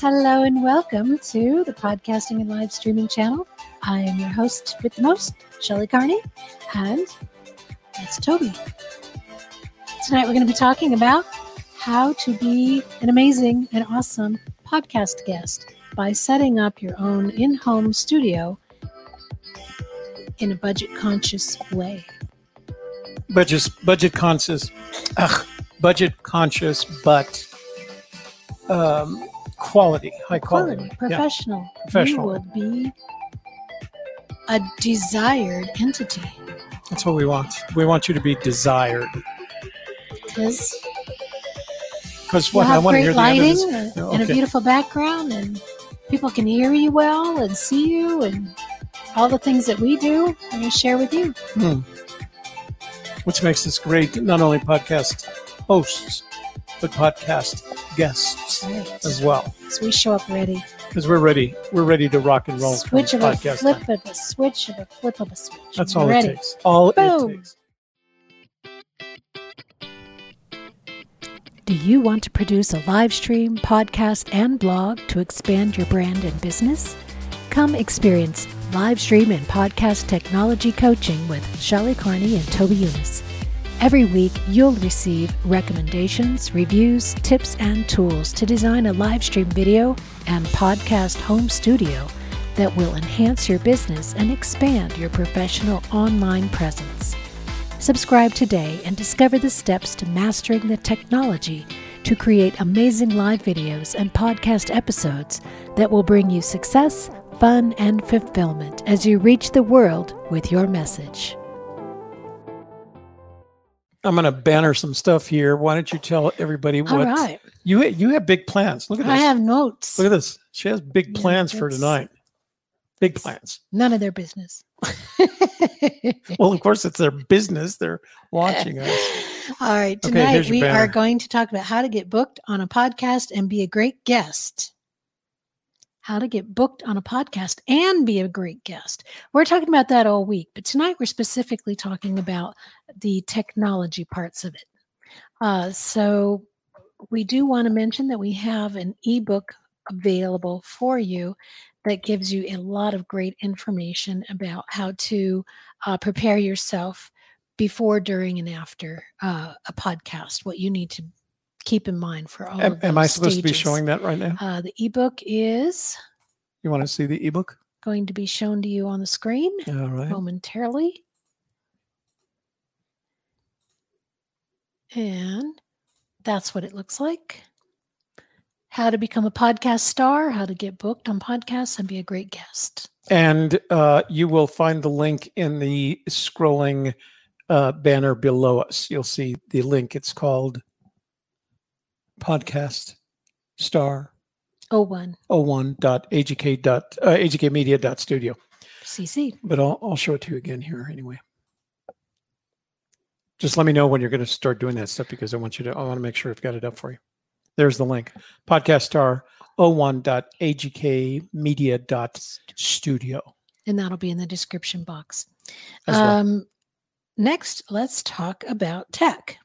Hello and welcome to the podcasting and live streaming channel. I am your host with the most, Shelley Carney, and that's Toby. Tonight we're going to be talking about how to be an amazing and awesome podcast guest by setting up your own in-home studio in a budget-conscious way. Budget-conscious, but... High quality. Professional. Yeah. Professional. You will be a desired entity. That's what we want. We want you to be desired. Because what I want to hear the end of this. And a beautiful background, and people can hear you well and see you, and all the things that we do, I'm going to share with you. Which makes us great, not only podcast hosts, but podcast guests as well. So we show up ready. Because we're ready. We're ready to rock and roll. Switch of a flip of a switch. That's all it takes. All it takes. Do you want to produce a live stream, podcast, and blog to expand your brand and business? Come experience live stream and podcast technology coaching with Shelley Carney and Toby Younis. Every week, you'll receive recommendations, reviews, tips, and tools to design a live stream video and podcast home studio that will enhance your business and expand your professional online presence. Subscribe today and discover the steps to mastering the technology to create amazing live videos and podcast episodes that will bring you success, fun, and fulfillment as you reach the world with your message. I'm going to banner some stuff here. Why don't you tell everybody what you have big plans. Look at this. I have notes. Look at this. She has big plans for tonight. Big plans. None of their business. Well, of course, it's their business. They're watching us. All right. Tonight, okay, we are going to talk about how to get booked on a podcast and be a great guest. How to get booked on a podcast and be a great guest. We're talking about that all week, but tonight we're specifically talking about the technology parts of it. So we do want to mention that we have an ebook available for you that gives you a lot of great information about how to prepare yourself before, during, and after a podcast, what you need to keep in mind for all of those. Am I supposed to be showing that right now? The ebook is. You want to see the ebook? Going to be shown to you on the screen momentarily. And that's what it looks like. How to become a podcast star, how to get booked on podcasts and be a great guest. And you will find the link in the scrolling banner below us. You'll see the link. It's called Podcast Star 01.agkmedia.studio. But I'll show it to you again here anyway. Just let me know when you're going to start doing that stuff, because I want to make sure I've got it up for you. There's the link. Podcast Star 01.agkmedia.studio. And that'll be in the description box. Well. Next, let's talk about tech.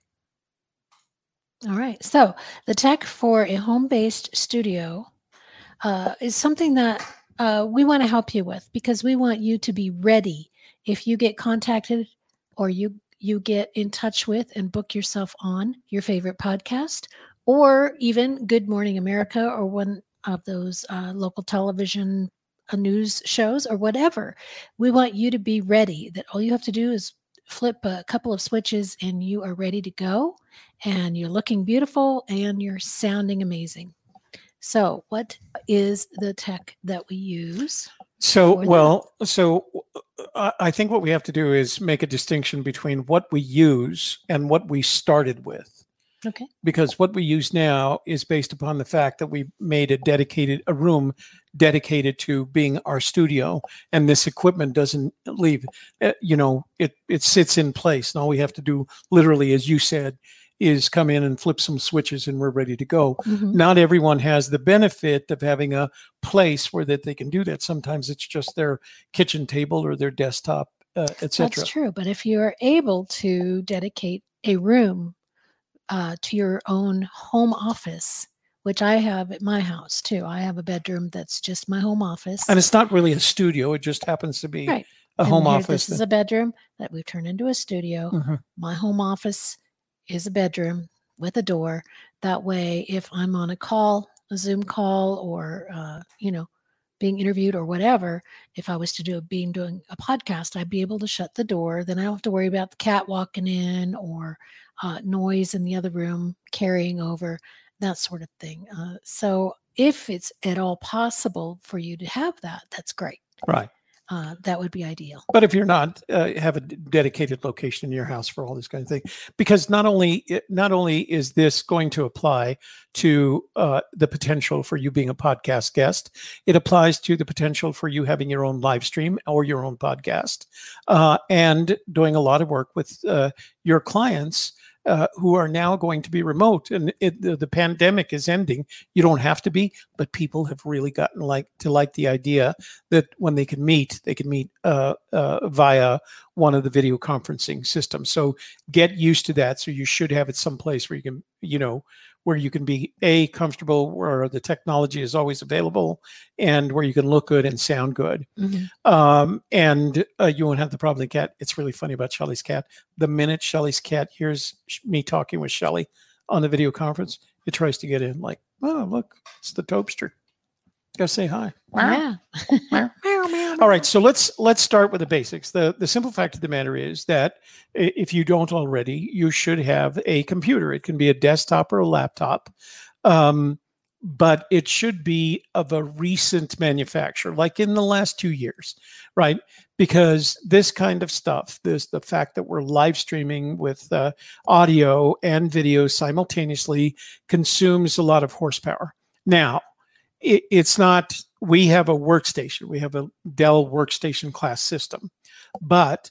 All right. So the tech for a home-based studio is something that we want to help you with, because we want you to be ready if you get contacted or you get in touch with and book yourself on your favorite podcast, or even Good Morning America or one of those local television news shows or whatever. We want you to be ready, that all you have to do is flip a couple of switches and you are ready to go, and you're looking beautiful and you're sounding amazing. So what is the tech that we use? So I think what we have to do is make a distinction between what we use and what we started with. Okay. Because what we use now is based upon the fact that we made a room dedicated to being our studio, and this equipment doesn't leave. It sits in place, and all we have to do, literally, as you said, is come in and flip some switches, and we're ready to go. Mm-hmm. Not everyone has the benefit of having a place where that they can do that. Sometimes it's just their kitchen table or their desktop, etc. That's true. But if you're able to dedicate a room to your own home office which I have at my house too. I have a bedroom that's just my home office. And it's not really a studio. It just happens to be right. a and home office. This is a bedroom that we've turned into a studio. Mm-hmm. My home office is a bedroom with a door. That way, if I'm on a call, a Zoom call, or, you know, being interviewed or whatever, if I was to doing a podcast, I'd be able to shut the door. Then I don't have to worry about the cat walking in or noise in the other room carrying over, that sort of thing. So if it's at all possible for you to have that, that's great. Right. That would be ideal. But if you're not, have a dedicated location in your house for all this kind of thing, because not only is this going to apply to the potential for you being a podcast guest, it applies to the potential for you having your own live stream or your own podcast, and doing a lot of work with your clients who are now going to be remote. And the pandemic is ending. You don't have to be, but people have really gotten to like the idea that when they can meet via one of the video conferencing systems. So get used to that. So you should have it someplace where you can, you know, where you can be comfortable, where the technology is always available, and where you can look good and sound good. Mm-hmm. You won't have the problem with the cat. It's really funny about Shelley's cat. The minute Shelley's cat hears me talking with Shelley on the video conference, it tries to get in like, oh, look, it's the Tobster. Go say hi. Yeah. All right. So let's start with the basics. The simple fact of the matter is that if you don't already, you should have a computer. It can be a desktop or a laptop, but it should be of a recent manufacture, like in the last 2 years, right? Because this kind of stuff, the fact that we're live streaming with audio and video simultaneously consumes a lot of horsepower. Now, it's not, we have a workstation. We have a Dell workstation class system, but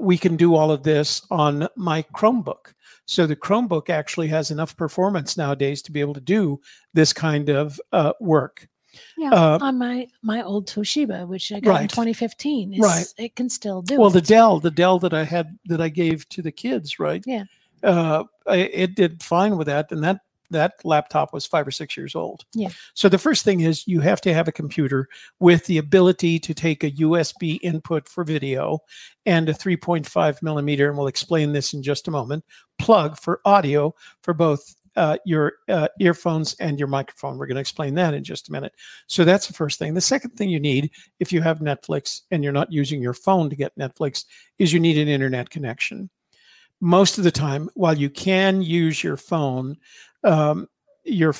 we can do all of this on my Chromebook. So the Chromebook actually has enough performance nowadays to be able to do this kind of work. Yeah, on my old Toshiba, which I got right. in 2015, it can still do it. Well, the Dell that I had, that I gave to the kids, right? Yeah. It did fine with that, and that laptop was 5 or 6 years old. Yeah. So the first thing is you have to have a computer with the ability to take a USB input for video and a 3.5 millimeter, and we'll explain this in just a moment, plug for audio for both your earphones and your microphone. We're going to explain that in just a minute. So that's the first thing. The second thing you need, if you have Netflix and you're not using your phone to get Netflix, is you need an internet connection. Most of the time, while you can use your phone, you're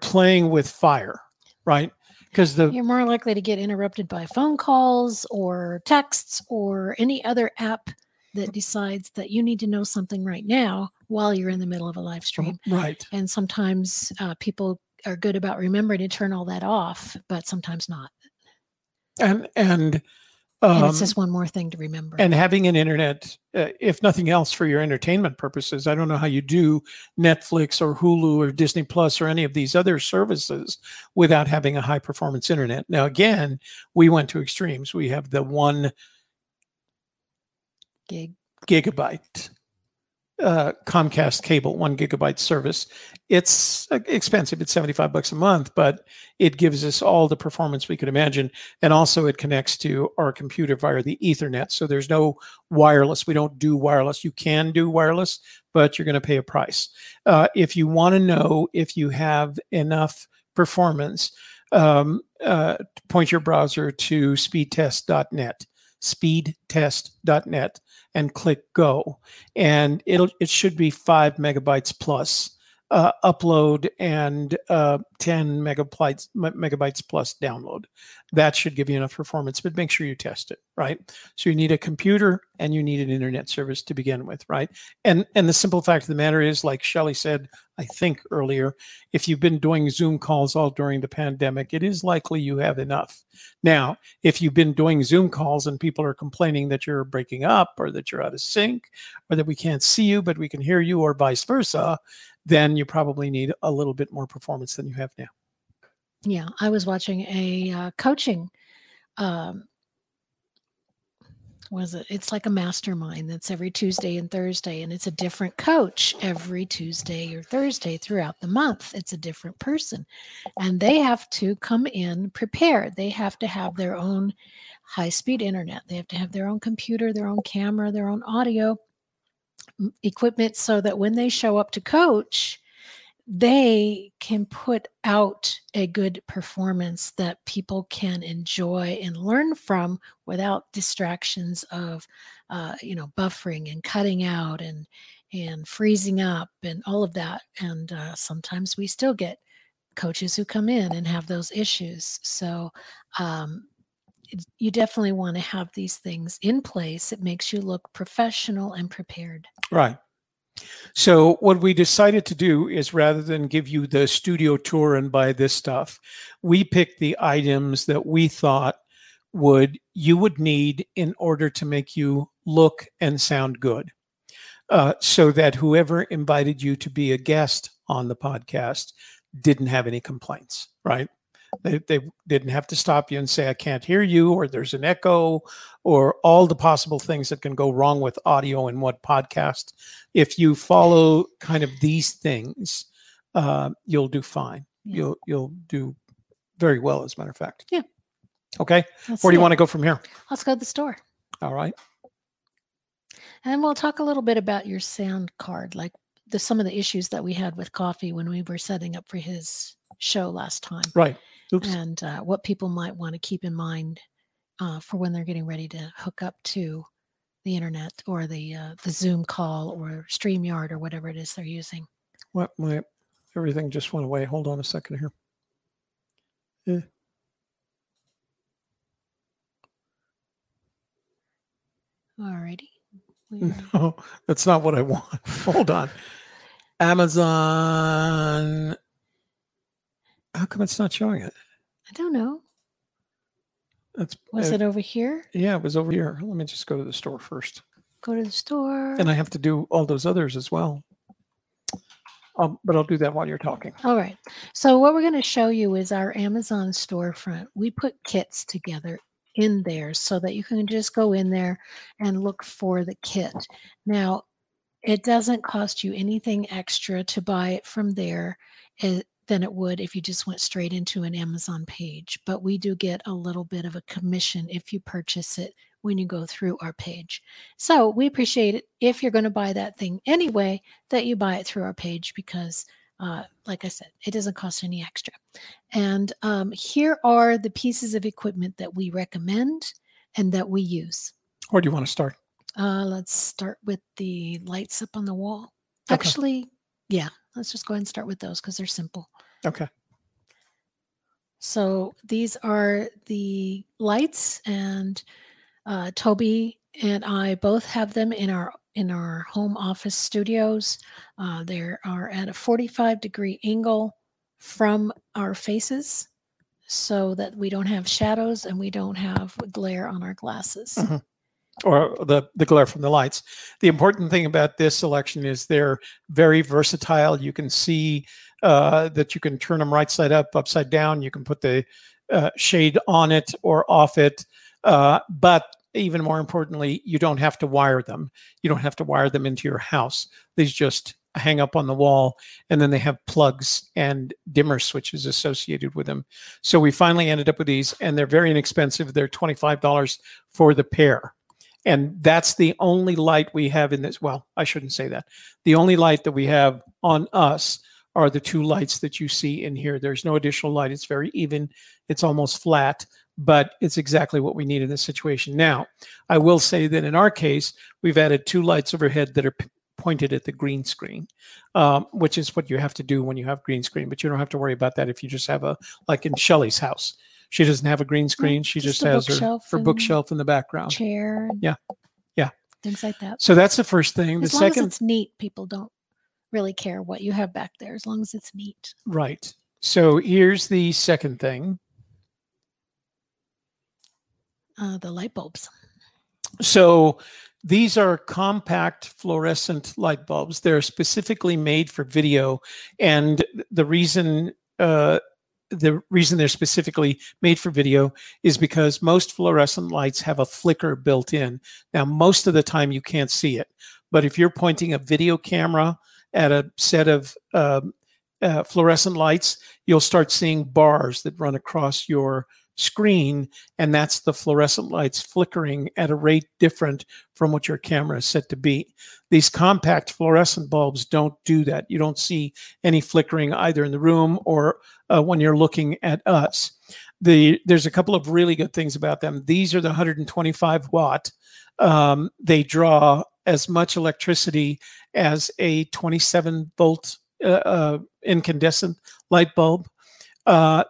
playing with fire, right? Because you're more likely to get interrupted by phone calls or texts or any other app that decides that you need to know something right now while you're in the middle of a live stream. Right. And sometimes people are good about remembering to turn all that off, but sometimes not. And it's just one more thing to remember. And having an internet, if nothing else, for your entertainment purposes. I don't know how you do Netflix or Hulu or Disney Plus or any of these other services without having a high-performance internet. Now, again, we went to extremes. We have the 1 gigabyte Comcast cable, 1 gigabyte service. It's expensive. It's $75 a month, but it gives us all the performance we could imagine. And also it connects to our computer via the Ethernet. So there's no wireless. We don't do wireless. You can do wireless, but you're going to pay a price. If you want to know if you have enough performance, point your browser to speedtest.net. speedtest.net and click go, and it should be 5 megabytes plus upload and 10 megabytes plus download. That should give you enough performance, but make sure you test it, right? So you need a computer and you need an internet service to begin with, right? And the simple fact of the matter is, like Shelley said, I think earlier, if you've been doing Zoom calls all during the pandemic, it is likely you have enough. Now, if you've been doing Zoom calls and people are complaining that you're breaking up or that you're out of sync or that we can't see you, but we can hear you, or vice versa, then you probably need a little bit more performance than you have now. Yeah, I was watching a coaching was it? It's like a mastermind that's every Tuesday and Thursday, and it's a different coach every Tuesday or Thursday throughout the month. It's a different person, and they have to come in prepared. They have to have their own high-speed internet. They have to have their own computer, their own camera, their own audio equipment, so that when they show up to coach, they can put out a good performance that people can enjoy and learn from without distractions of, buffering and cutting out and freezing up and all of that. And sometimes we still get coaches who come in and have those issues. So you definitely want to have these things in place. It makes you look professional and prepared. Right. So what we decided to do is, rather than give you the studio tour and buy this stuff, we picked the items that we thought you would need in order to make you look and sound good, so that whoever invited you to be a guest on the podcast didn't have any complaints, right? They didn't have to stop you and say, I can't hear you, or there's an echo, or all the possible things that can go wrong with audio in what podcast. If you follow kind of these things, you'll do fine. Yeah. You'll do very well, as a matter of fact. Yeah. Okay. Where do you want to go from here? Let's go to the store. All right. And we'll talk a little bit about your sound card, like some of the issues that we had with Coffee when we were setting up for his show last time. Right. Oops. And what people might want to keep in mind for when they're getting ready to hook up to the internet or the Zoom call or StreamYard or whatever it is they're using. What? My everything just went away. Hold on a second here. Yeah. Alrighty. No, that's not what I want. Hold on. Amazon. How come it's not showing it? I don't know. Was it over here? Yeah, it was over here. Let me just go to the store first. Go to the store. And I have to do all those others as well. But I'll do that while you're talking. All right. So what we're going to show you is our Amazon storefront. We put kits together in there so that you can just go in there and look for the kit. Now, it doesn't cost you anything extra to buy it from there than it would if you just went straight into an Amazon page. But we do get a little bit of a commission if you purchase it when you go through our page. So we appreciate it, if you're going to buy that thing anyway, that you buy it through our page, because like I said, it doesn't cost any extra. And here are the pieces of equipment that we recommend and that we use. Where do you want to start? Let's start with the lights up on the wall. Okay. Actually, yeah. Let's just go ahead and start with those because they're simple. Okay. So these are the lights, and Toby and I both have them in our home office studios. They are at a 45-degree angle from our faces so that we don't have shadows and we don't have glare on our glasses. Mm-hmm. Or the glare from the lights. The important thing about this selection is they're very versatile. You can see that you can turn them right side up, upside down. You can put the shade on it or off it. But even more importantly, you don't have to wire them. You don't have to wire them into your house. These just hang up on the wall, and then they have plugs and dimmer switches associated with them. So we finally ended up with these, and they're very inexpensive. They're $25 for the pair. And that's the only light we have in this. Well, I shouldn't say that. The only light that we have on us are the two lights that you see in here. There's no additional light. It's very even. It's almost flat, but it's exactly what we need in this situation. Now, I will say that in our case, we've added two lights overhead that are pointed at the green screen, which is what you have to do when you have green screen. But you don't have to worry about that if you just have like in Shelley's house. She doesn't have a green screen. She just has her bookshelf in the background. Chair. Yeah. Yeah. Things like that. So that's the first thing. As long as it's neat, people don't really care what you have back there, as long as it's neat. Right. So here's the second thing. The light bulbs. So these are compact fluorescent light bulbs. They're specifically made for video. And the reason the reason they're specifically made for video is because most fluorescent lights have a flicker built in. Now, most of the time you can't see it, but if you're pointing a video camera at a set of fluorescent lights, you'll start seeing bars that run across your screen, and that's the fluorescent lights flickering at a rate different from what your camera is set to be. These compact fluorescent bulbs don't do that. You don't see any flickering either in the room or when you're looking at us. There's a couple of really good things about them. These are the 125 watt. They draw as much electricity as a 27 volt incandescent light bulb.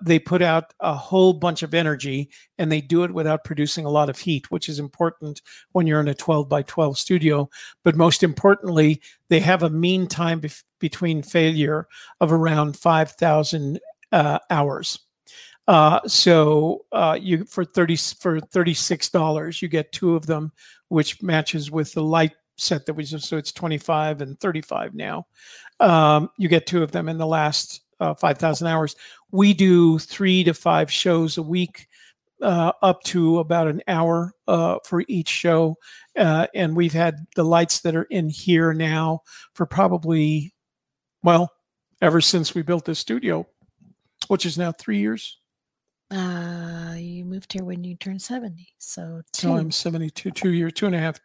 They put out a whole bunch of energy, and they do it without producing a lot of heat, which is important when you're in a 12 by 12 studio. But most importantly, they have a mean time between failure of around 5,000 hours. So for $36, you get two of them, which matches with the light set that we just, so it's 25 and 35 now. You get two of them in the last 5,000 hours. We do 3 to 5 shows a week, up to about an hour for each show. And we've had the lights that are in here now for probably, well, ever since we built this studio, which is now 3 years. You moved here when you turned 70. So, so I'm 72, 2 years, 2.5,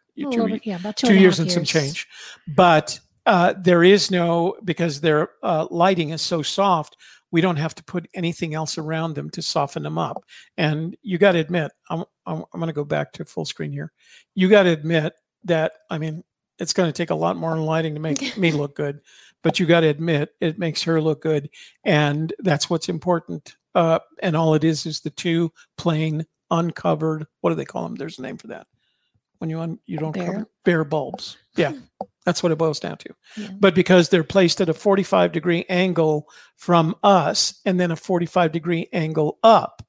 yeah, about 2 years and some change. But there is no, because their lighting is so soft, we don't have to put anything else around them to soften them up. And you got to admit, I'm going to go back to full screen here. You got to admit that, I mean, it's going to take a lot more lighting to make me look good, but you got to admit it makes her look good. And that's what's important. And all it is the two plain uncovered, what do they call them? There's a name for that. When you don't cover bare bulbs. Yeah. That's what it boils down to. Yeah. But because they're placed at a 45-degree angle from us and then a 45-degree angle up,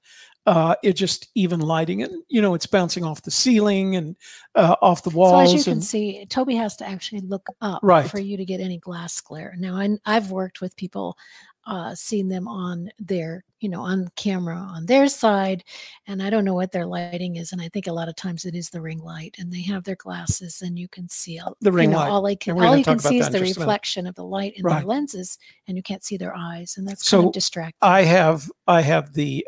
it just even lighting. And, you know, it's bouncing off the ceiling and off the walls. So as you can see, Toby has to actually look up for you to get any glass glare. Now, I've worked with people, seen them on their, you know, on camera on their side, and I don't know what their lighting is, and I think a lot of times it is the ring light, and they have their glasses, and you can see the ring light. All you can see is the reflection of the light in their lenses, and you can't see their eyes, and that's kind of distracting. I have the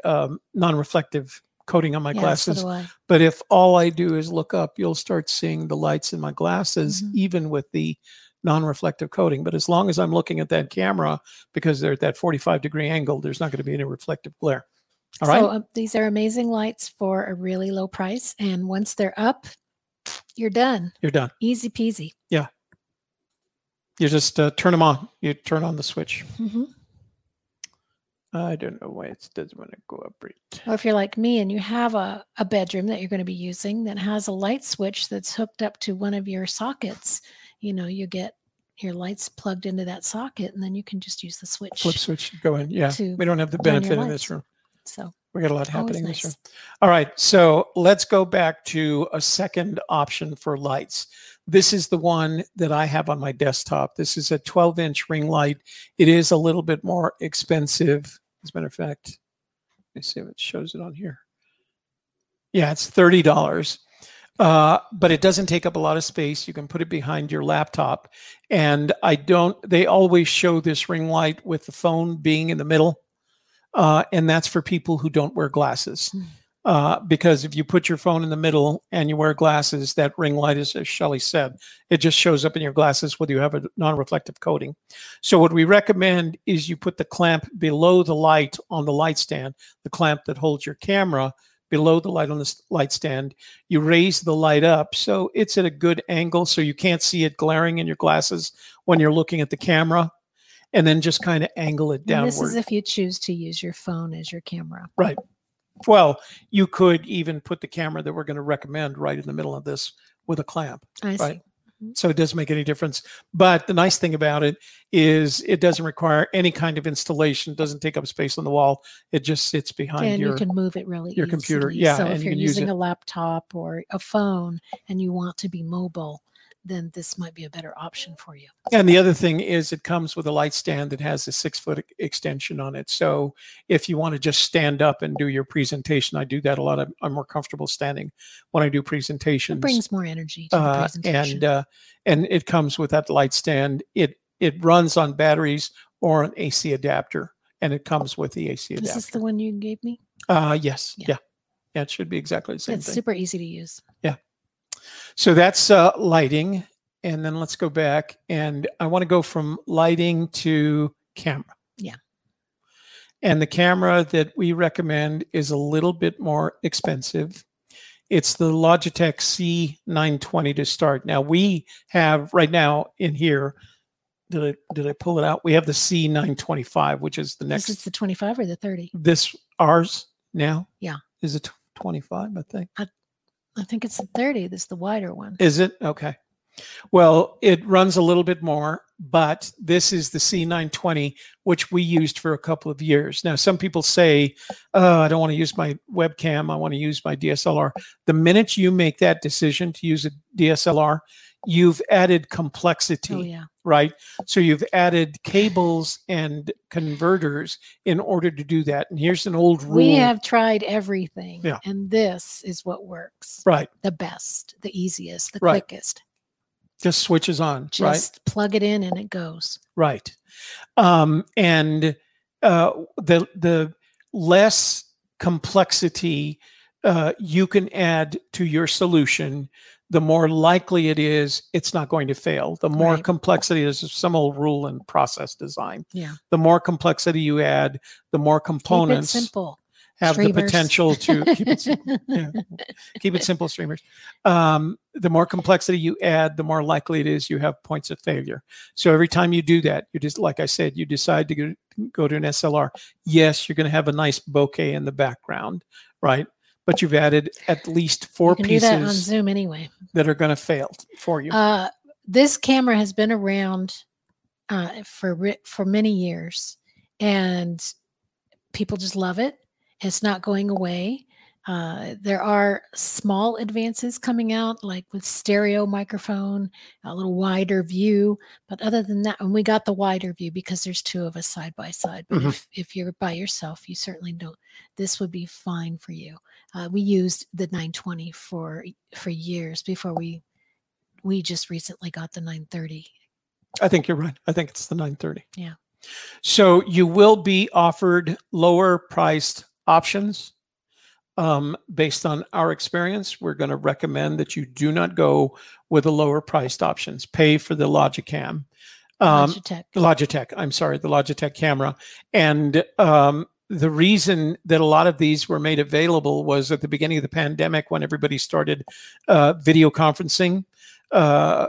non-reflective coating on my glasses, so but if all I do is look up, you'll start seeing the lights in my glasses, even with the non-reflective coating. But as long as I'm looking at that camera, because they're at that 45-degree angle, there's not going to be any reflective glare. All right. So these are amazing lights for a really low price. And once they're up, you're done. You're done. Easy peasy. Yeah. You just turn them on. You turn on the switch. Mm-hmm. I don't know why it doesn't want to go up. Or if you're like me and you have a bedroom that you're going to be using that has a light switch that's hooked up to one of your sockets, you know, you get your lights plugged into that socket, and then you can just use the switch. Flip switch, go in. Yeah, we don't have the benefit in this room. So we got a lot happening in this room. All right, so let's go back to a second option for lights. This is the one that I have on my desktop. This is a 12-inch ring light. It is a little bit more expensive. As a matter of fact, let me see if it shows it on here. Yeah, it's $30. But it doesn't take up a lot of space. You can put it behind your laptop. And they always show this ring light with the phone being in the middle. And that's for people who don't wear glasses. Because if you put your phone in the middle and you wear glasses, that ring light is, as Shelley said, it just shows up in your glasses whether you have a non-reflective coating. So what we recommend is you put the clamp below the light on the light stand, the clamp that holds your camera below the light on the light stand. You raise the light up so it's at a good angle so you can't see it glaring in your glasses when you're looking at the camera, and then just kind of angle it downward. And this is if you choose to use your phone as your camera. Right. Well, you could even put the camera that we're going to recommend right in the middle of this with a clamp. I see. So it doesn't make any difference. But the nice thing about it is it doesn't require any kind of installation. It doesn't take up space on the wall. It just sits behind you can move it really easily. Computer. Yeah. So if you're using a laptop or a phone and you want to be mobile, then this might be a better option for you. And the other thing is it comes with a light stand that has a 6-foot extension on it. So if you want to just stand up and do your presentation, I do that a lot. I'm more comfortable standing when I do presentations. It brings more energy to the presentation. And it comes with that light stand. It runs on batteries or an AC adapter, and it comes with the AC adapter. Is this the one you gave me? Yes. Yeah, it should be exactly the same thing. It's super easy to use. Yeah. So that's lighting. And then let's go back. And I want to go from lighting to camera. Yeah. And the camera that we recommend is a little bit more expensive. It's the Logitech C920 to start. Now, we have right now in here, did I pull it out? We have the C925, which is the next. Is it the 25 or the 30? This ours now? Yeah. Is it 25, I think? I think it's the 30. That's the wider one. Is it? Okay. Well, it runs a little bit more, but this is the C920, which we used for a couple of years. Now, some people say, oh, I don't want to use my webcam. I want to use my DSLR. The minute you make that decision to use a DSLR, you've added complexity, right? So you've added cables and converters in order to do that. And here's an old rule. We have tried everything, and this is what works. Right. The best, the easiest, the quickest. Just switches on, just plug it in and it goes. Right. And the less complexity you can add to your solution, the more likely it is it's not going to fail. The more complexity, there's some old rule in process design. Yeah. The more complexity you add, the more components have the potential to keep it simple. Keep it simple, streamers. The more complexity you add, the more likely it is you have points of failure. So every time you do that, you just, like I said, you decide to go to an SLR. Yes, you're going to have a nice bokeh in the background, right? But you've added at least four pieces do that on Zoom anyway. That are going to fail for you. This camera has been around for many years, and people just love it. It's not going away. There are small advances coming out, like with stereo microphone, a little wider view. But other than that, and we got the wider view because there's two of us side by side. But if you're by yourself, you certainly don't. This would be fine for you. We used the 920 for years before we just recently got the 930. I think you're right. I think it's the 930. Yeah. So you will be offered lower priced options. Based on our experience, we're going to recommend that you do not go with the lower priced options. Pay for the Logicam. Logitech. I'm sorry, the Logitech camera. And the reason that a lot of these were made available was at the beginning of the pandemic when everybody started video conferencing,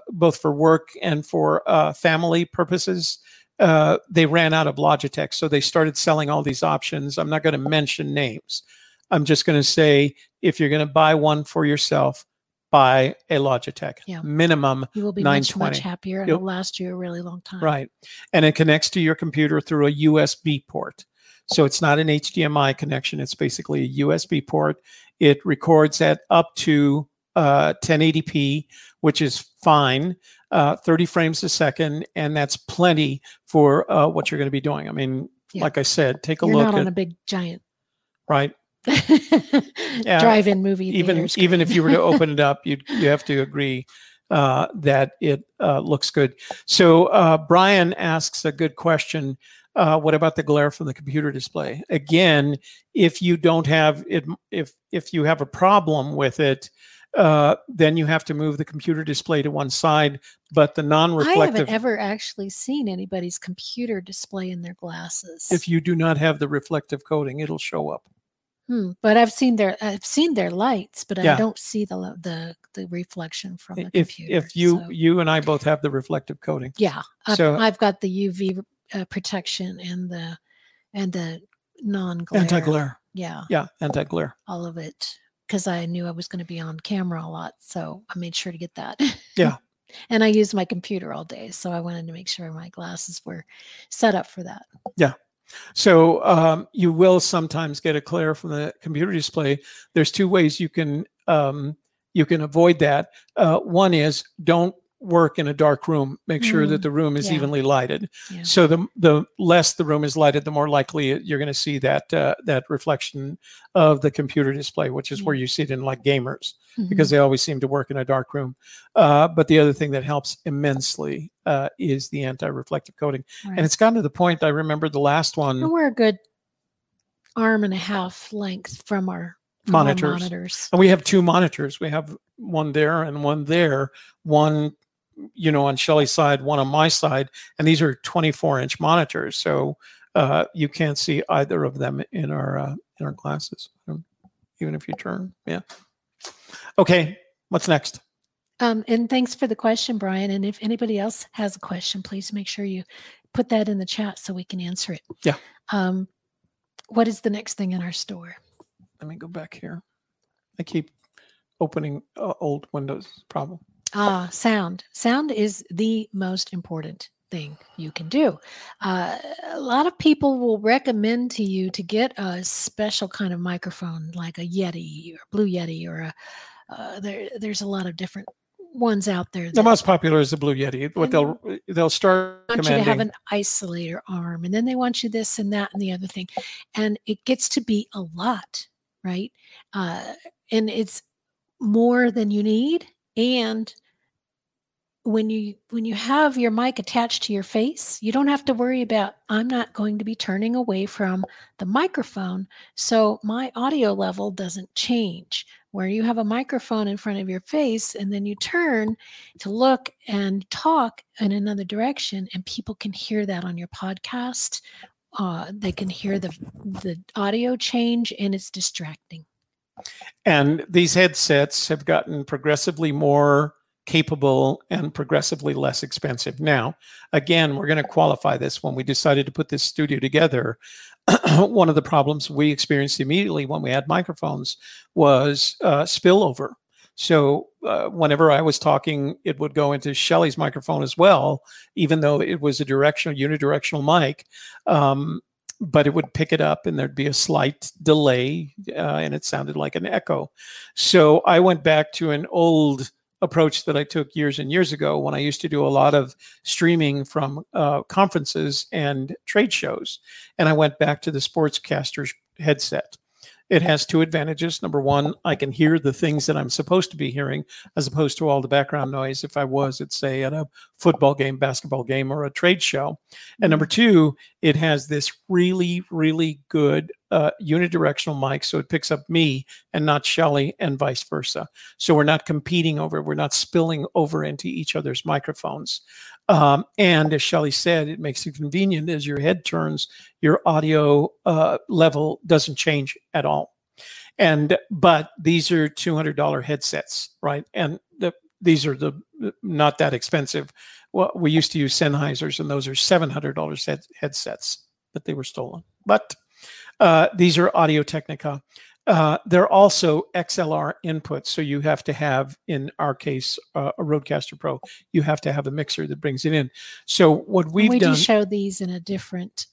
both for work and for family purposes. They ran out of Logitech, so they started selling all these options. I'm not going to mention names. I'm just going to say, if you're going to buy one for yourself, buy a Logitech. Yeah. Minimum 920. You will be much happier, and it'll last you a really long time. Right. And it connects to your computer through a USB port. So it's not an HDMI connection. It's basically a USB port. It records at up to 1080p, which is fine, 30 frames a second, and that's plenty for what you're going to be doing. I mean, like I said, take a look. You're not on a big giant. Right. Drive-in movie. Even if you were to open it up, you have to agree that it looks good. So Brian asks a good question. What about the glare from the computer display? Again, if you don't have it, if you have a problem with it, then you have to move the computer display to one side. But the non-reflective. I haven't ever actually seen anybody's computer display in their glasses. If you do not have the reflective coating, it'll show up. But I've seen their lights, but I don't see the reflection from the computer. If you and I both have the reflective coating, so I've got the UV protection and the non-glare, anti-glare, anti-glare, all of it, because I knew I was going to be on camera a lot, so I made sure to get that. And I used my computer all day, so I wanted to make sure my glasses were set up for that. So you will sometimes get a glare from the computer display. There's two ways you can avoid that. One is don't work in a dark room, make sure that the room is evenly lighted. Yeah. So the less the room is lighted, the more likely you're going to see that that reflection of the computer display, which is where you see it in like gamers, because they always seem to work in a dark room. But the other thing that helps immensely is the anti-reflective coating. Right. And it's gotten to the point, I remember the last one. And we're a good arm and a half length from our monitors. And we have two monitors. We have one there and one there. One, you know, on Shelley's side, one on my side. And these are 24-inch monitors. So you can't see either of them in our glasses, even if you turn. Yeah. Okay. What's next? And thanks for the question, Brian. And if anybody else has a question, please make sure you put that in the chat so we can answer it. Yeah. What is the next thing in our store? Let me go back here. I keep opening old Windows problem. Ah, sound. Sound is the most important thing you can do. A lot of people will recommend to you to get a special kind of microphone like a Yeti or Blue Yeti or a, there's a lot of different ones out there. The most popular is the Blue Yeti. What they'll start recommending. They want you to have an isolator arm, and then they want you this and that and the other thing. And it gets to be a lot, right? And it's more than you need. And when you have your mic attached to your face, you don't have to worry about, I'm not going to be turning away from the microphone, so my audio level doesn't change. Where you have a microphone in front of your face and then you turn to look and talk in another direction, and people can hear that on your podcast. They can hear the audio change, and it's distracting. And these headsets have gotten progressively more capable and progressively less expensive. Now, again, we're going to qualify this. When we decided to put this studio together, one of the problems we experienced immediately when we had microphones was spillover. So whenever I was talking, it would go into Shelley's microphone as well, even though it was a unidirectional mic. But it would pick it up and there'd be a slight delay and it sounded like an echo. So I went back to an old approach that I took years and years ago when I used to do a lot of streaming from conferences and trade shows. And I went back to the Sportscaster's headset. It has two advantages. Number one, I can hear the things that I'm supposed to be hearing, as opposed to all the background noise if I was, at say, at a football game, basketball game, or a trade show. And number two, it has this really, really good unidirectional mic, so it picks up me and not Shelley, and vice versa. So we're not competing over, we're not spilling over into each other's microphones. And as Shelley said, it makes it convenient. As your head turns, your audio level doesn't change at all. And but these are $200 headsets, right? And these are not that expensive. Well, we used to use Sennheisers, and those are $700 headsets, but they were stolen. But these are Audio Technica. They're also XLR inputs. So you have to have, in our case, a RODECaster Pro. You have to have a mixer that brings it in. So what we've done... We do show these in a different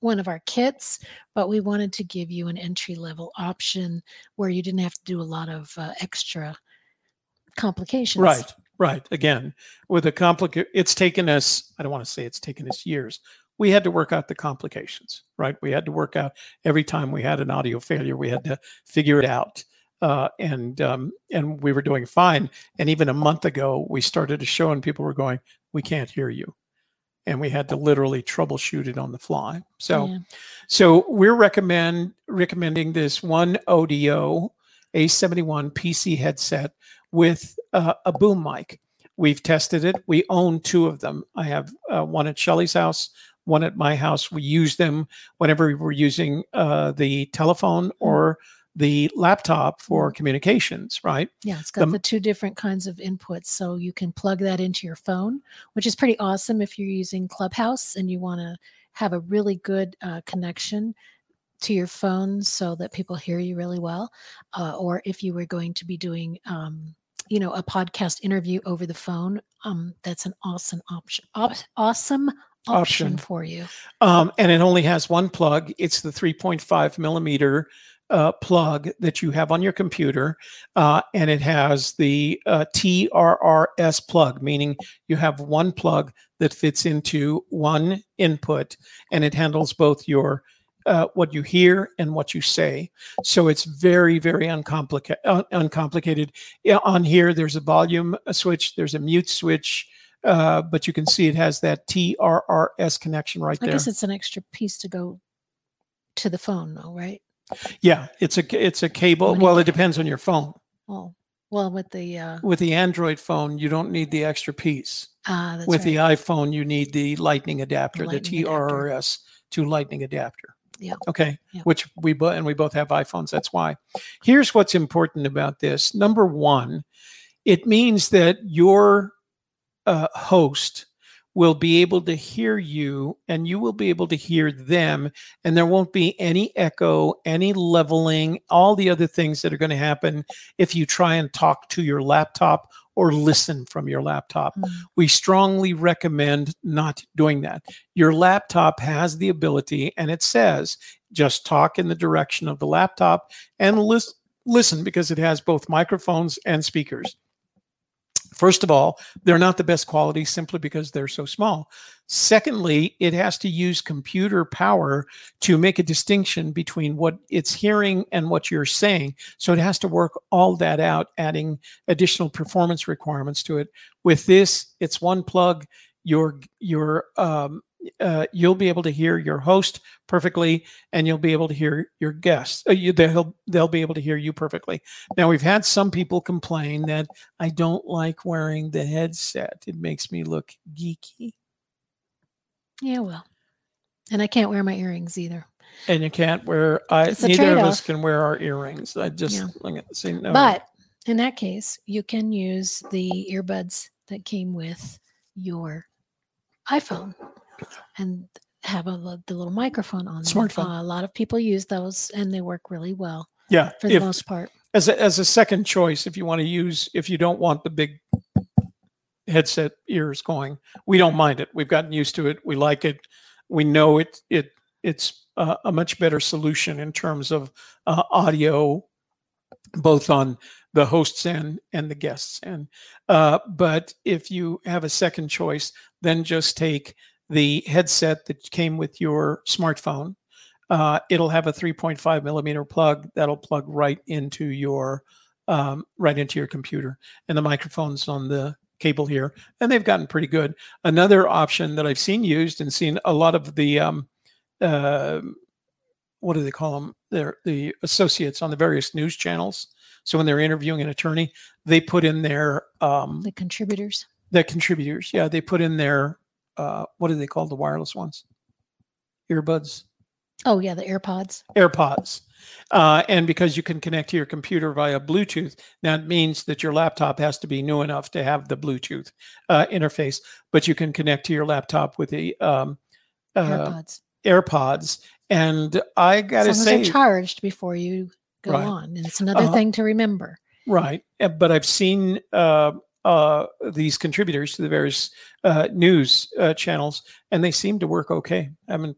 one of our kits, but we wanted to give you an entry-level option where you didn't have to do a lot of extra complications. Right, right. Again, with a it's taken us, I don't want to say it's taken us years. We had to work out the complications, right? We had to work out every time we had an audio failure, we had to figure it out. And we were doing fine. And even a month ago, we started a show and people were going, we can't hear you. And we had to literally troubleshoot it on the fly. So, yeah. So we're recommending this One Audio A71 PC headset with a boom mic. We've tested it. We own two of them. I have one at Shelley's house, one at my house. We use them whenever we were using the telephone or the laptop for communications, right? Yeah, it's got the two different kinds of inputs. So you can plug that into your phone, which is pretty awesome if you're using Clubhouse and you want to have a really good connection to your phone so that people hear you really well. Or if you were going to be doing... you know, a podcast interview over the phone, that's an awesome option, for you. And it only has one plug. It's the 3.5 millimeter plug that you have on your computer, and it has the TRRS plug, meaning you have one plug that fits into one input, and it handles both your what you hear and what you say. So it's very, very uncomplicated. On here, there's a volume switch, there's a mute switch, but you can see it has that TRRS connection right there. I guess it's an extra piece to go to the phone, though, right? Yeah, it's a cable. Well, it depends on your phone. Oh, well, with the Android phone, you don't need the extra piece. That's with right. The iPhone, you need the lightning adapter, the TRRS to lightning adapter. Yeah. Okay. Yeah. Which we both have iPhones. That's why. Here's what's important about this. Number one, it means that your host will be able to hear you, and you will be able to hear them, and there won't be any echo, any leveling, all the other things that are going to happen if you try and talk to your laptop or listen from your laptop. Mm-hmm. We strongly recommend not doing that. Your laptop has the ability, and it says, just talk in the direction of the laptop and listen, because it has both microphones and speakers. First of all, they're not the best quality simply because they're so small. Secondly, it has to use computer power to make a distinction between what it's hearing and what you're saying. So it has to work all that out, adding additional performance requirements to it. With this, it's one plug. You'll be able to hear your host perfectly, and you'll be able to hear your guests. They'll be able to hear you perfectly. Now, we've had some people complain that I don't like wearing the headset. It makes me look geeky. Yeah, well, and I can't wear my earrings either. And you can't wear, neither of us can wear our earrings. I just, yeah. I'm gonna say no. But in that case, you can use the earbuds that came with your iPhone. And have the little microphone on smartphone. A lot of people use those, and they work really well. Yeah, for the most part. As a second choice, if you want to use, if you don't want the big headset ears going, we don't mind it. We've gotten used to it. We like it. We know it's a much better solution in terms of audio, both on the hosts and the guests. And but if you have a second choice, then just take the headset that came with your smartphone. It'll have a 3.5 millimeter plug that'll plug right into your computer, and the microphone's on the cable here. And they've gotten pretty good. Another option that I've seen used and seen a lot of the what do they call them? They're the associates on the various news channels. So when they're interviewing an attorney, they put in their the contributors. The contributors, yeah, they put in their. What do they call the wireless ones? Earbuds. Oh, yeah, the AirPods. AirPods. And because you can connect to your computer via Bluetooth, that means that your laptop has to be new enough to have the Bluetooth interface, but you can connect to your laptop with the AirPods. And I got to say... They're charged before you go on. And it's another thing to remember. Right. But I've seen... these contributors to the various news channels, and they seem to work okay. I mean,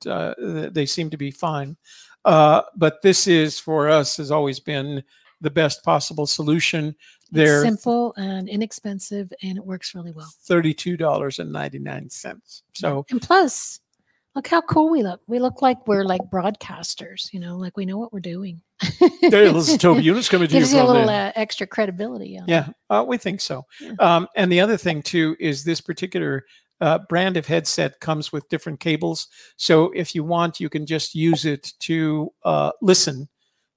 they seem to be fine. But this is, for us, has always been the best possible solution. They're simple and inexpensive, and it works really well. $32.99. So, and plus, look how cool we look. We look like we're like broadcasters, you know, like we know what we're doing. This is Toby Younis coming to you. Gives you a little extra credibility. Yeah, we think so. Yeah. And the other thing too is this particular brand of headset comes with different cables. So if you want, you can just use it to listen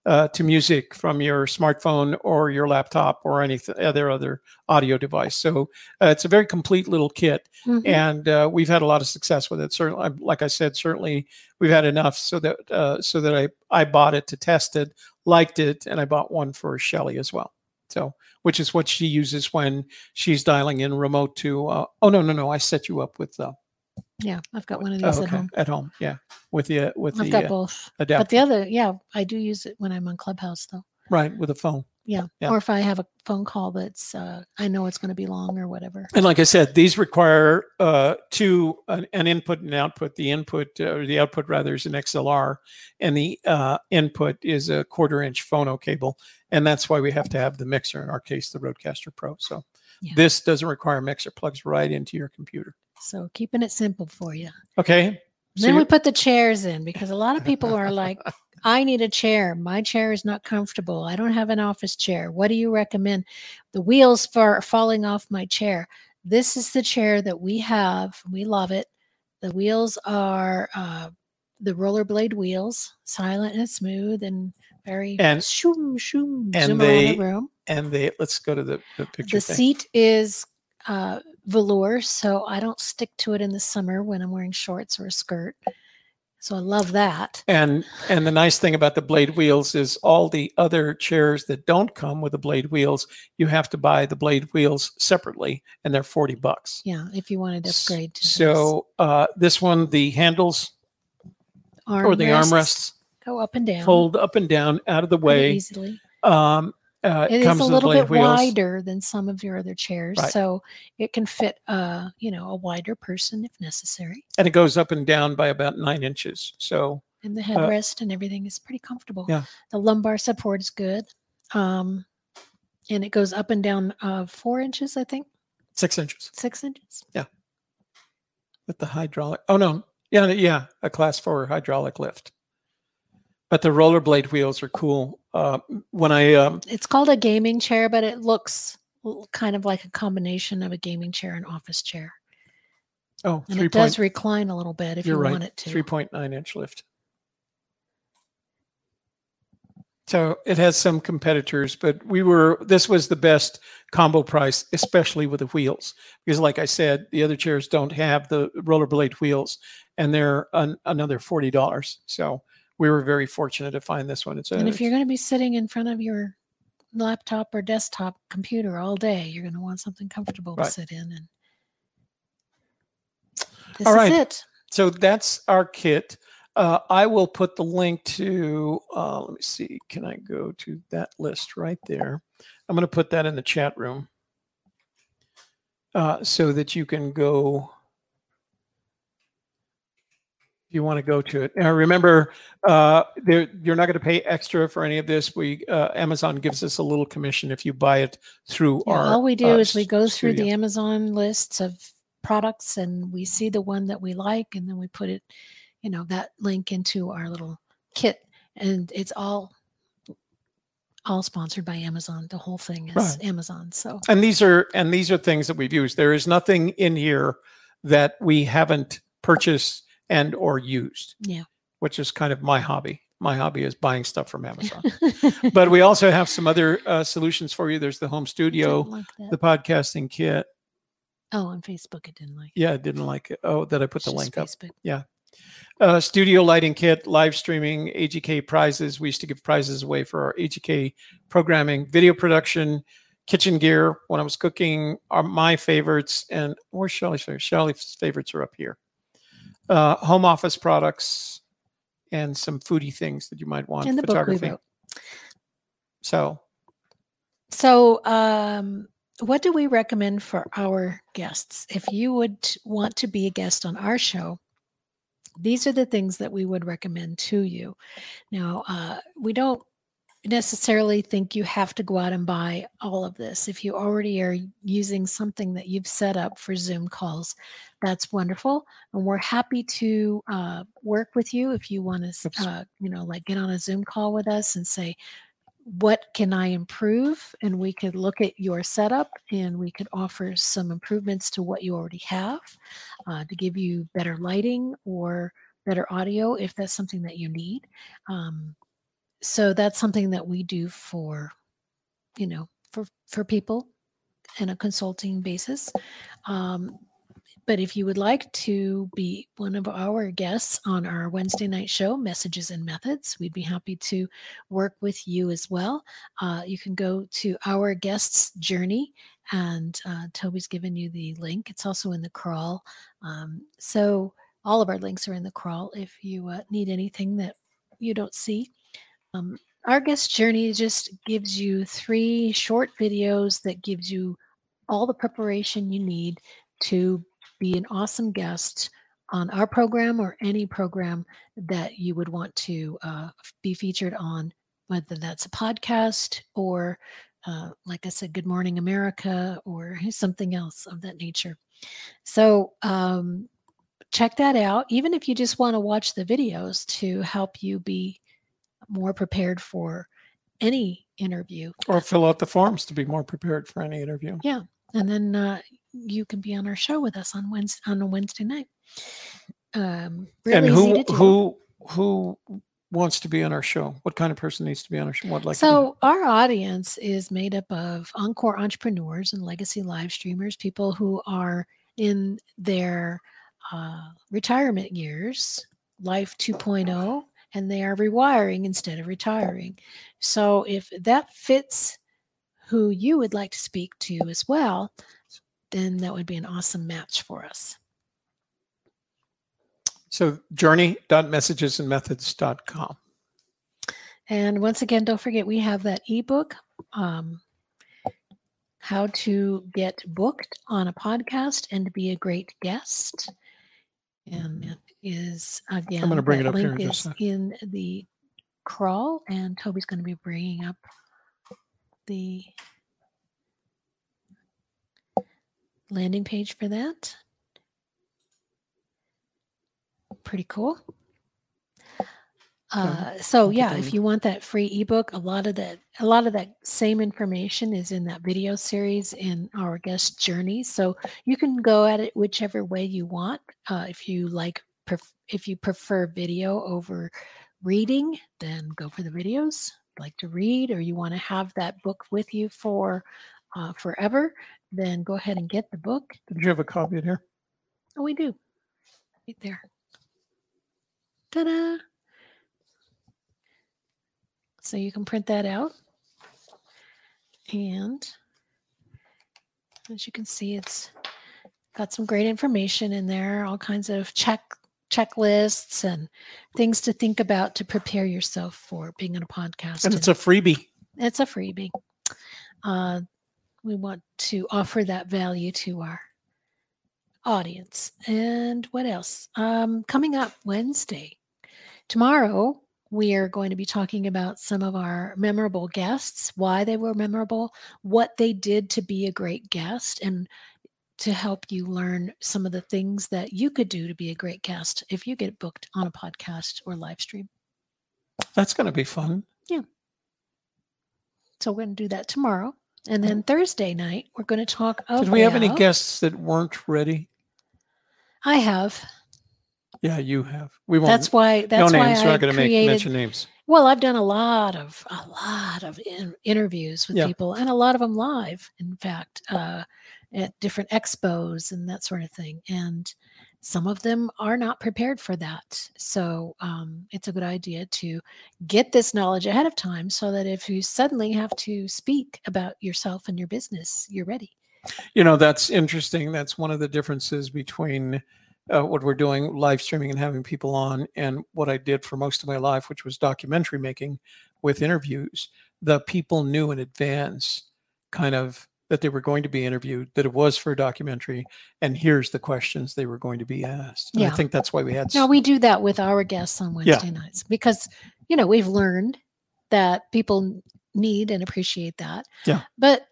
to music from your smartphone or your laptop or any other audio device. So it's a very complete little kit. Mm-hmm. And we've had a lot of success with it. Certainly, like I said, certainly we've had enough so that I bought it to test it, liked it, and I bought one for Shelley as well. So, which is what she uses when she's dialing in remote to, oh, no, I set you up with yeah, I've got one of these at home. At home, yeah, with the adapter. But the other, yeah, I do use it when I'm on Clubhouse though. Right, with a phone. Yeah. Or if I have a phone call that's, I know it's going to be long or whatever. And like I said, these require an input and output. The input, or the output rather, is an XLR, and the input is a 1/4-inch phono cable. And that's why we have to have the mixer, in our case, the RODECaster Pro. So this doesn't require a mixer, plugs right into your computer. So keeping it simple for you. Okay. So then we put the chairs in, because a lot of people are like, I need a chair. My chair is not comfortable. I don't have an office chair. What do you recommend? The wheels are falling off my chair. This is the chair that we have. We love it. The wheels are the rollerblade wheels, silent and smooth and very shoom, shoom, zoom around the room. And they, let's go to the picture. The seat is velour, so I don't stick to it in the summer when I'm wearing shorts or a skirt. So I love that. And the nice thing about the blade wheels is all the other chairs that don't come with the blade wheels, you have to buy the blade wheels separately, and they're $40. Yeah, if you wanted to upgrade to this one, the handles armrests go up and down. Fold up and down, out of the way. Easily. It is a little bit wider than some of your other chairs, so it can fit, a wider person if necessary. And it goes up and down by about 9 inches. So and the headrest and everything is pretty comfortable. Yeah. The lumbar support is good, and it goes up and down 4 inches, I think. 6 inches. 6 inches. Yeah. With the hydraulic. Oh no, yeah, a class 4 hydraulic lift. But the rollerblade wheels are cool. It's called a gaming chair, but it looks kind of like a combination of a gaming chair and office chair. Oh, and it does recline a little bit if you want it to. 3.9-inch lift. So it has some competitors, but this was the best combo price, especially with the wheels, because like I said, the other chairs don't have the rollerblade wheels, and they're another $40. So we were very fortunate to find this one. And if you're going to be sitting in front of your laptop or desktop computer all day, you're going to want something comfortable to sit in. And this is it. So that's our kit. I will put the link to, let me see, can I go to that list right there? I'm going to put that in the chat room so that you can go. You want to go to it. Now remember, you're not going to pay extra for any of this. Amazon gives us a little commission if you buy it through our. All we do is we go through the Amazon lists of products, and we see the one that we like, and then we put it, that link into our little kit, and it's all sponsored by Amazon. The whole thing is Amazon. So and these are things that we've used. There is nothing in here that we haven't purchased and or used, which is kind of my hobby. My hobby is buying stuff from Amazon. But we also have some other solutions for you. There's the home studio, the podcasting kit. Oh, on Facebook it didn't like it. Yeah, it didn't like it. Oh, that I put the link Facebook. Up. Yeah. Studio lighting kit, live streaming, AGK prizes. We used to give prizes away for our AGK programming, video production, kitchen gear when I was cooking are my favorites. And where's Shelley's favorites? Shelley's favorites are up here. Home office products and some foodie things that you might want. And the photography. Book we wrote. So what do we recommend for our guests? If you would want to be a guest on our show, these are the things that we would recommend to you. Now, we don't necessarily think you have to go out and buy all of this. If you already are using something that you've set up for Zoom calls, that's wonderful, and we're happy to work with you if you want to get on a Zoom call with us and say, what can I improve, and we could look at your setup and we could offer some improvements to what you already have to give you better lighting or better audio if that's something that you need. So that's something that we do for people in a consulting basis. But if you would like to be one of our guests on our Wednesday night show, Messages and Methods, we'd be happy to work with you as well. You can go to our guest's journey, and Toby's given you the link. It's also in the crawl. So all of our links are in the crawl if you need anything that you don't see. Our guest journey just gives you 3 short videos that gives you all the preparation you need to be an awesome guest on our program or any program that you would want to be featured on, whether that's a podcast or, like I said, Good Morning America or something else of that nature. So check that out, even if you just want to watch the videos to help you be more prepared for any interview. Or fill out the forms to be more prepared for any interview. Yeah. And then you can be on our show with us on a Wednesday night. Really easy to do. Who wants to be on our show? What kind of person needs to be on our show? So our audience is made up of encore entrepreneurs and legacy live streamers, people who are in their retirement years, life 2.0, and they are rewiring instead of retiring. So if that fits who you would like to speak to as well, then that would be an awesome match for us. So journey.messagesandmethods.com. And once again, don't forget, we have that ebook, how to get booked on a podcast and be a great guest. And it is, again, I'm going to bring it up here in the crawl, and Toby's going to be bringing up the landing page for that. Pretty cool. So yeah, if you want that free ebook, a lot of that same information is in that video series in our guest journey. So you can go at it whichever way you want. If you prefer video over reading, then go for the videos. Like to read, or you want to have that book with you for forever, then go ahead and get the book. Did you have a copy in here? Oh, we do. Right there. Ta-da! So you can print that out. And as you can see, it's got some great information in there, all kinds of checklists and things to think about to prepare yourself for being on a podcast. And it's a freebie. It's a freebie. We want to offer that value to our audience. And what else? Coming up Wednesday, tomorrow, we are going to be talking about some of our memorable guests, why they were memorable, what they did to be a great guest, and to help you learn some of the things that you could do to be a great guest if you get booked on a podcast or live stream. That's going to be fun. Yeah. So we're going to do that tomorrow. And then Thursday night, we're going to talk about... Did we have any guests that weren't ready? I have. Yeah, you have. We won't. That's why. That's no names. Why I we're not going to mention names. Well, I've done a lot of interviews with people, and a lot of them live. In fact, at different expos and that sort of thing. And some of them are not prepared for that. So it's a good idea to get this knowledge ahead of time so that if you suddenly have to speak about yourself and your business, you're ready. You know, that's interesting. That's one of the differences between what we're doing, live streaming and having people on, and what I did for most of my life, which was documentary making with interviews. The people knew in advance kind of that they were going to be interviewed, that it was for a documentary, and here's the questions they were going to be asked. And I think that's why we had... No, we do that with our guests on Wednesday nights because, you know, we've learned that people need and appreciate that. Yeah. But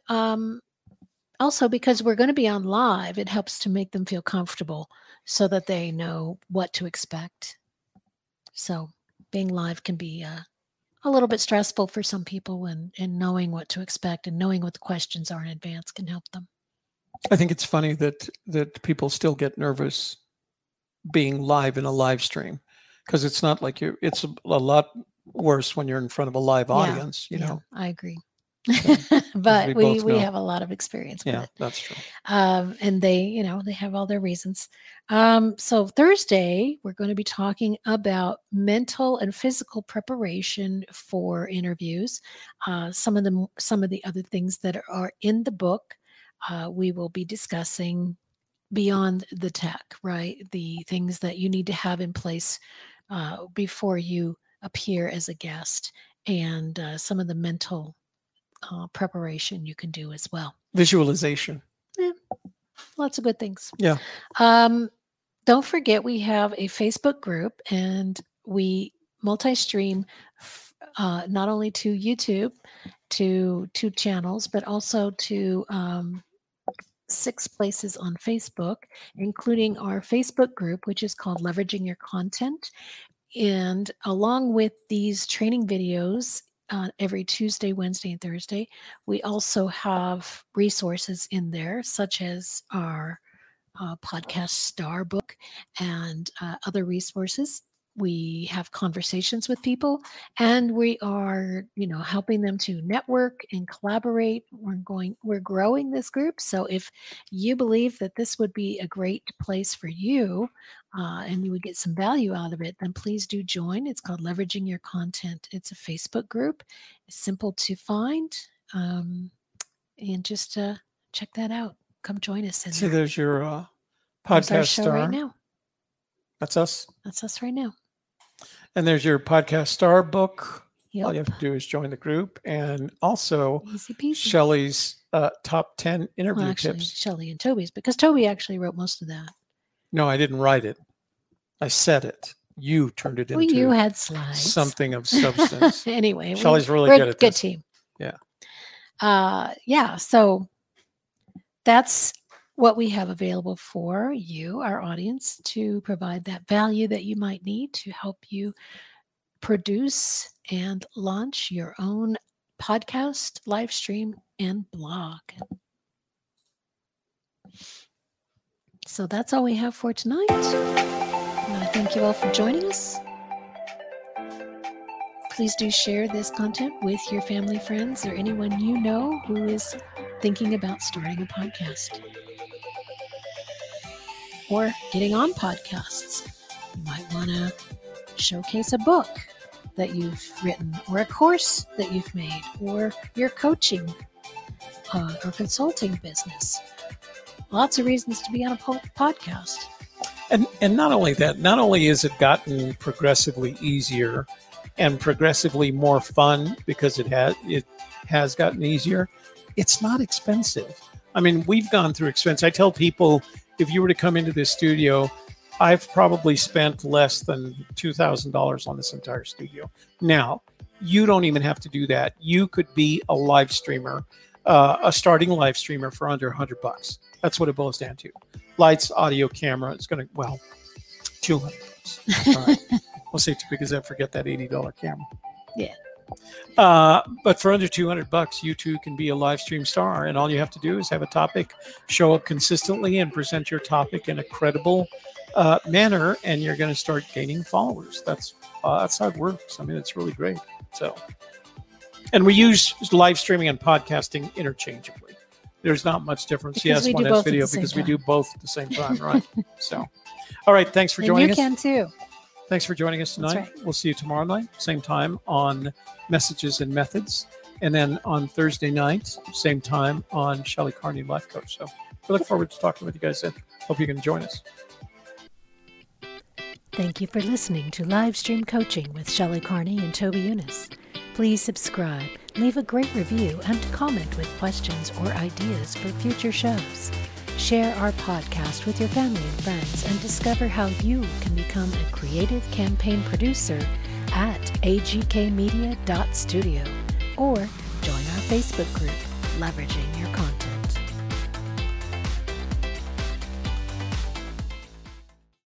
also because we're going to be on live, it helps to make them feel comfortable so that they know what to expect. So being live can be... a little bit stressful for some people, and knowing what to expect and knowing what the questions are in advance can help them. I think it's funny that people still get nervous being live in a live stream, because it's not like you... It's a lot worse when you're in front of a live audience, you know? I agree. So, but we have a lot of experience with it. Yeah, that's true. And they, you know, they have all their reasons. So Thursday, we're going to be talking about mental and physical preparation for interviews. Some of the other things that are in the book, we will be discussing beyond the tech, right? The things that you need to have in place before you appear as a guest. and some of the mental preparation you can do as well. Visualization. Yeah, lots of good things. Yeah. Don't forget, we have a Facebook group, and we multi-stream not only to YouTube, to two channels, but also to 6 places on Facebook, including our Facebook group, which is called Leveraging Your Content. And along with these training videos, every Tuesday, Wednesday, and Thursday, we also have resources in there, such as our podcast star book and other resources. We have conversations with people, and we are, you know, helping them to network and collaborate. We're growing this group. So if you believe that this would be a great place for you, and you would get some value out of it, then please do join. It's called Leveraging Your Content. It's a Facebook group. It's simple to find, and just check that out. Come join us. See, there's your podcast star right now. That's us. That's us right now. And there's your podcast star book. Yep. All you have to do is join the group. And also Shelley's top 10 interview tips. Shelley and Toby's, because Toby actually wrote most of that. No, I didn't write it. I said it. You turned it into you had slides. Something of substance. Anyway, Shelley's really good at this. Good team. Yeah. Yeah. So that's what we have available for you, our audience, to provide that value that you might need to help you produce and launch your own podcast, live stream, and blog. So that's all we have for tonight. I want to thank you all for joining us. Please do share this content with your family, friends, or anyone you know who is thinking about starting a podcast or getting on podcasts. You might want to showcase a book that you've written, or a course that you've made, or your coaching or consulting business. Lots of reasons to be on a podcast. And not only that, not only has it gotten progressively easier and progressively more fun, because it has gotten easier, it's not expensive. I mean, we've gone through expense. I tell people, if you were to come into this studio, I've probably spent less than $2,000 on this entire studio. Now, you don't even have to do that. You could be a live streamer, a starting live streamer, for under $100. That's what it boils down to. Lights, audio, camera. It's going to, well, $200. All right. We'll save it because I forget that $80 camera. Yeah. But for under $200, you too can be a live stream star, and all you have to do is have a topic, show up consistently, and present your topic in a credible manner, and you're going to start gaining followers. That's how it works. I mean, it's really great. So, and we use live streaming and podcasting interchangeably. There's not much difference. Because yes, one has video because we do both at the same time, right? So, all right. Thanks for joining us. You can too. Thanks for joining us tonight. Right. We'll see you tomorrow night, same time, on Messages and Methods. And then on Thursday night, same time, on Shelley Carney Life Coach. So we look forward to talking with you guys then. Hope you can join us. Thank you for listening to Live Stream Coaching with Shelley Carney and Toby Younis. Please subscribe, leave a great review, and comment with questions or ideas for future shows. Share our podcast with your family and friends, and discover how you can become a creative campaign producer at agkmedia.studio, or join our Facebook group, Leveraging Your Content.